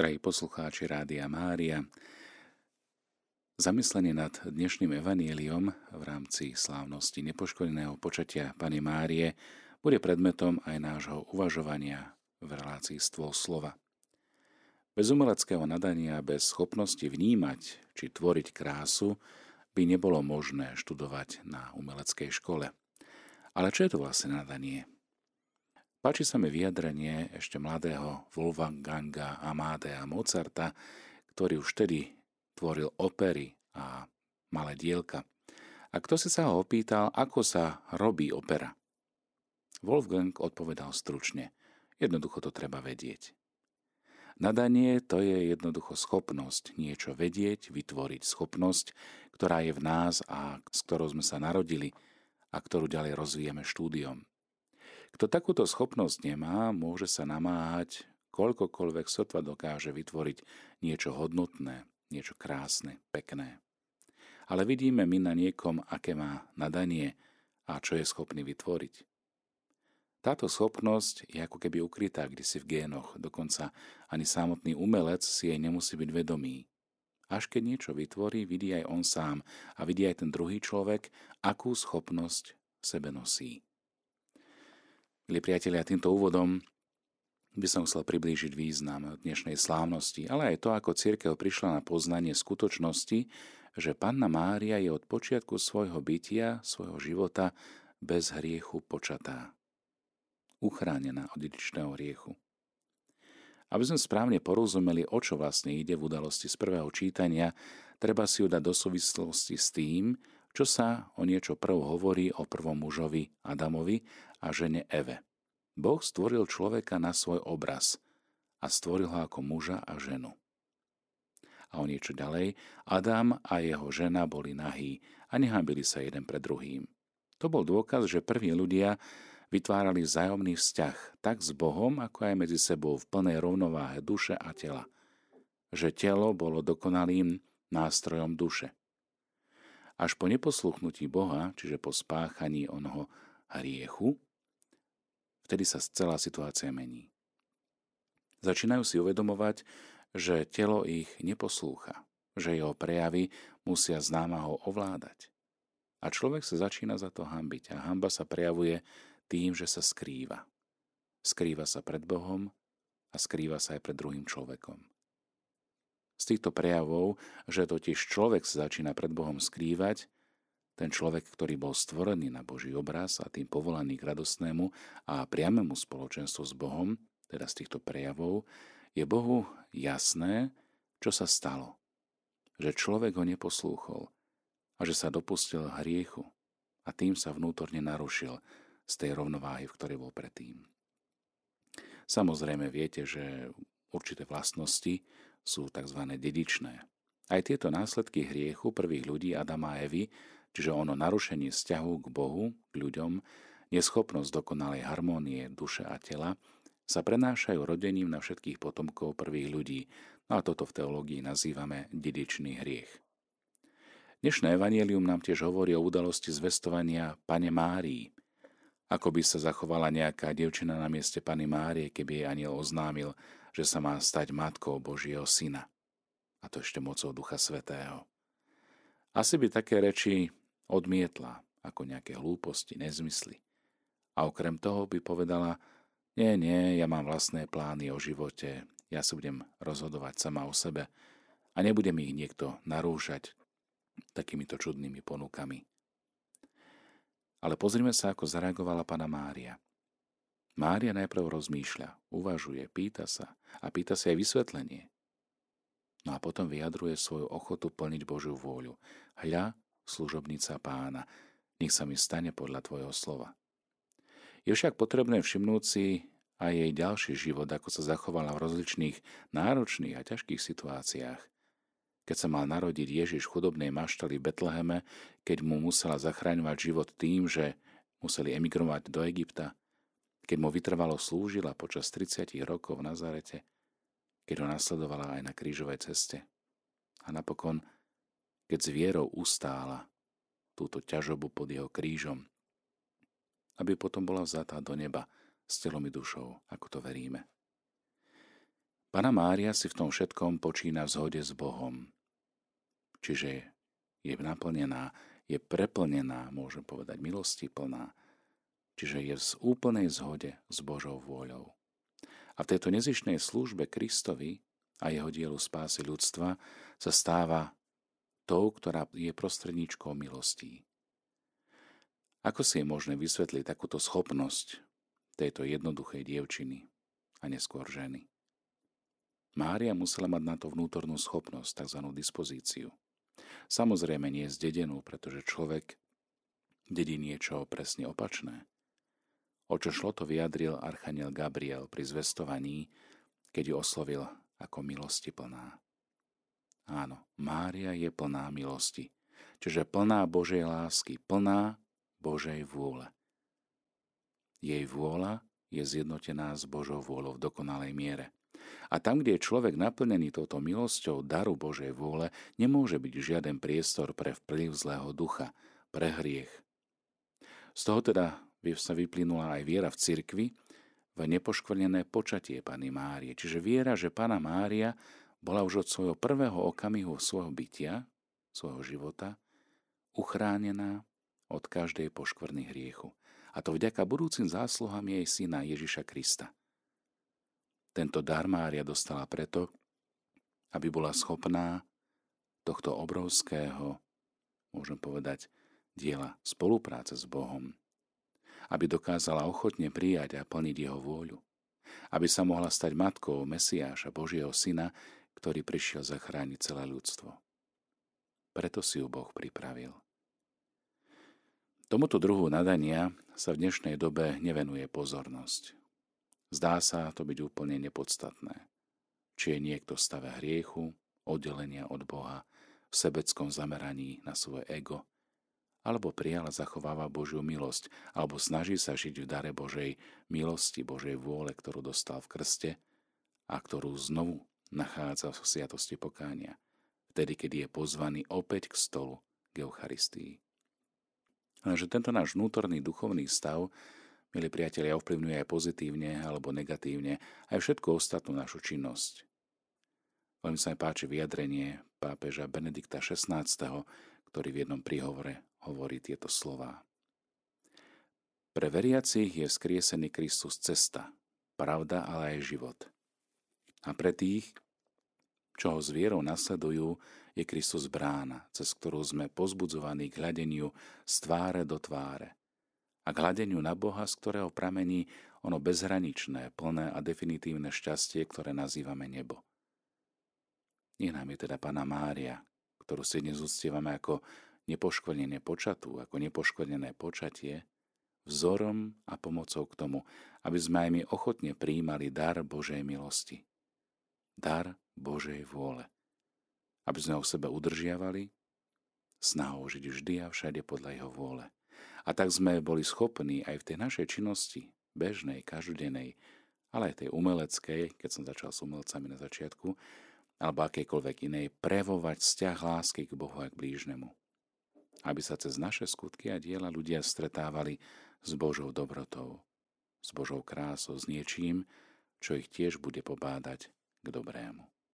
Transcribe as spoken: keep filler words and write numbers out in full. Drahí poslucháči Rádia Mária, zamyslenie nad dnešným evanjeliom v rámci slávnosti nepoškodeného počatia Panny Márie bude predmetom aj nášho uvažovania v relácii Stôl slova. Bez umeleckého nadania, bez schopnosti vnímať či tvoriť krásu by nebolo možné študovať na umeleckej škole. Ale čo je to vlastne nadanie? Páči sa mi vyjadrenie ešte mladého Wolfganga Amadea Mozarta, ktorý už vtedy tvoril opery a malé dielka. A kto si sa ho opýtal, ako sa robí opera? Wolfgang odpovedal stručne. Jednoducho to treba vedieť. Nadanie to je jednoducho schopnosť niečo vedieť, vytvoriť schopnosť, ktorá je v nás a s ktorou sme sa narodili a ktorú ďalej rozvíjame štúdiom. Kto takúto schopnosť nemá, môže sa namáhať, koľkokoľvek sotva dokáže vytvoriť niečo hodnotné, niečo krásne, pekné. Ale vidíme my na niekom, aké má nadanie a čo je schopný vytvoriť. Táto schopnosť je ako keby ukrytá kdesi v génoch, dokonca ani samotný umelec si jej nemusí byť vedomý. Až keď niečo vytvorí, vidí aj on sám a vidí aj ten druhý človek, akú schopnosť v sebe nosí. Milí priatelia, týmto úvodom by som chcel priblížiť význam dnešnej slávnosti, ale aj to, ako cirkev prišla na poznanie skutočnosti, že Panna Mária je od počiatku svojho bytia, svojho života bez hriechu počatá, uchránená od dedičného hriechu. Aby sme správne porozumeli, o čo vlastne ide v udalosti z prvého čítania, treba si ju dať do súvislosti s tým, čo sa o niečo prv hovorí o prvom mužovi Adamovi a žene Eve. Boh stvoril človeka na svoj obraz a stvoril ho ako muža a ženu. A o niečo ďalej, Adam a jeho žena boli nahí a nehanbili sa jeden pred druhým. To bol dôkaz, že prví ľudia vytvárali vzájomný vzťah tak s Bohom, ako aj medzi sebou v plnej rovnováhe duše a tela. Že telo bolo dokonalým nástrojom duše. Až po neposluchnutí Boha, čiže po spáchaní onho hriechu, vtedy sa celá situácia mení. Začínajú si uvedomovať, že telo ich neposlúcha, že jeho prejavy musia s námahou ovládať. A človek sa začína za to hanbiť a hanba sa prejavuje tým, že sa skrýva. Skrýva sa pred Bohom a skrýva sa aj pred druhým človekom. Z týchto prejavov, že totiž človek sa začína pred Bohom skrývať, ten človek, ktorý bol stvorený na Boží obraz a tým povolaný k radostnému a priamému spoločenstvu s Bohom, teda z týchto prejavov, je Bohu jasné, čo sa stalo. Že človek ho neposlúchol a že sa dopustil hriechu a tým sa vnútorne narušil z tej rovnováhy, v ktorej bol predtým. Samozrejme viete, že určité vlastnosti sú tzv. Dedičné. Aj tieto následky hriechu prvých ľudí Adama a Evy, čiže ono narušenie vzťahu k Bohu, k ľuďom, neschopnosť dokonalej harmónie duše a tela, sa prenášajú rodením na všetkých potomkov prvých ľudí. No a toto v teológii nazývame dedičný hriech. Dnešné evanjelium nám tiež hovorí o udalosti zvestovania Panne Márii. Ako by sa zachovala nejaká dievčina na mieste Panny Márie, keby jej anjel oznámil, že sa má stať matkou Božieho syna. A to ešte mocou Ducha Svätého. Asi by také reči odmietla, ako nejaké hlúposti, nezmysly. A okrem toho by povedala, nie, nie, ja mám vlastné plány o živote, ja sa budem rozhodovať sama o sebe a nebude mi ich niekto narúšať takýmito čudnými ponukami. Ale pozrime sa, ako zareagovala Panna Mária. Mária najprv rozmýšľa, uvažuje, pýta sa a pýta sa aj vysvetlenie. No a potom vyjadruje svoju ochotu plniť Božiu vôľu. Hľa, služobnica Pána, nech sa mi stane podľa tvojho slova. Je však potrebné všimnúť si aj jej ďalší život, ako sa zachovala v rozličných náročných a ťažkých situáciách. Keď sa mal narodiť Ježiš v chudobnej maštali v Betleheme, keď mu musela zachraňovať život tým, že museli emigrovať do Egypta, keď mu vytrvalo slúžila počas tridsať rokov v Nazarete, keď ho nasledovala aj na krížovej ceste. A napokon, keď s vierou ustála túto ťažobu pod jeho krížom, aby potom bola vzatá do neba s telom i dušou, ako to veríme. Panna Mária si v tom všetkom počína v zhode s Bohom. Čiže je naplnená, je preplnená, môžem povedať, milosti plná. Čiže je v úplnej zhode s Božou vôľou. A v tejto nezištnej službe Kristovi a jeho dielu spásy ľudstva sa stáva tou, ktorá je prostredníčkou milostí. Ako si je možné vysvetliť takúto schopnosť tejto jednoduchej dievčiny a neskôr ženy? Mária musela mať na to vnútornú schopnosť, takzvanú dispozíciu. Samozrejme nie zdedenú, pretože človek dedí niečo presne opačné. O čo šlo, to vyjadril Archaniel Gabriel pri zvestovaní, keď ju oslovil ako milosti plná. Áno, Mária je plná milosti, čiže plná Božej lásky, plná Božej vôle. Jej vôľa je zjednotená s Božou vôľou v dokonalej miere. A tam, kde je človek naplnený touto milosťou daru Božej vôle, nemôže byť žiaden priestor pre vplyv zlého ducha, pre hriech. Z toho teda sa vyplynula aj viera v cirkvi, v nepoškvrnené počatie Panny Márie. Čiže viera, že Panna Mária bola už od svojho prvého okamihu svojho bytia, svojho života, uchránená od každej poškvrny hriechu. A to vďaka budúcim zásluhám jej syna Ježiša Krista. Tento dar Mária dostala preto, aby bola schopná tohto obrovského, môžem povedať, diela spolupráce s Bohom. Aby dokázala ochotne prijať a plniť jeho vôľu. Aby sa mohla stať matkou Mesiáša, Božieho syna, ktorý prišiel zachrániť celé ľudstvo. Preto si ju Boh pripravil. Tomuto druhu nadania sa v dnešnej dobe nevenuje pozornosť. Zdá sa to byť úplne nepodstatné. Či je niekto v stave hriechu, oddelenia od Boha, v sebeckom zameraní na svoje ego, alebo prijala zachováva Božiu milosť, alebo snaží sa žiť v dare Božej milosti, Božej vôle, ktorú dostal v krste a ktorú znovu nachádza v sviatosti pokánia, vtedy, keď je pozvaný opäť k stolu, k Eucharistii. Lenže tento náš vnútorný duchovný stav, milí priatelia, ovplyvňuje aj pozitívne alebo negatívne aj všetko ostatnú našu činnosť. Veľmi sa mi páči vyjadrenie pápeža Benedikta šestnásteho, ktorý v jednom príhovore hovorí tieto slová. Pre veriacich je vzkriesený Kristus cesta, pravda, ale aj život. A pre tých, čo ho s vierou nasledujú, je Kristus brána, cez ktorú sme pozbudzovaní k hľadeniu z tváre do tváre. A k hľadeniu na Boha, z ktorého pramení ono bezhraničné, plné a definitívne šťastie, ktoré nazývame nebo. Nie nám je teda Panna Mária, ktorú si dnes uctievame ako nepoškvrnené počatú, ako nepoškvrnené počatie, vzorom a pomocou k tomu, aby sme aj my ochotne prijímali dar Božej milosti, dar Božej vôle, aby sme ho v sebe udržiavali, snahou žiť vždy a všade podľa jeho vôle. A tak sme boli schopní aj v tej našej činnosti, bežnej, každodennej, ale aj tej umeleckej, keď som začal s umelcami na začiatku, alebo akejkoľvek inej, prejavovať vzťah lásky k Bohu a k blížnemu. Aby sa cez naše skutky a diela ľudia stretávali s Božou dobrotou, s Božou krásou, s niečím, čo ich tiež bude pobádať k dobrému.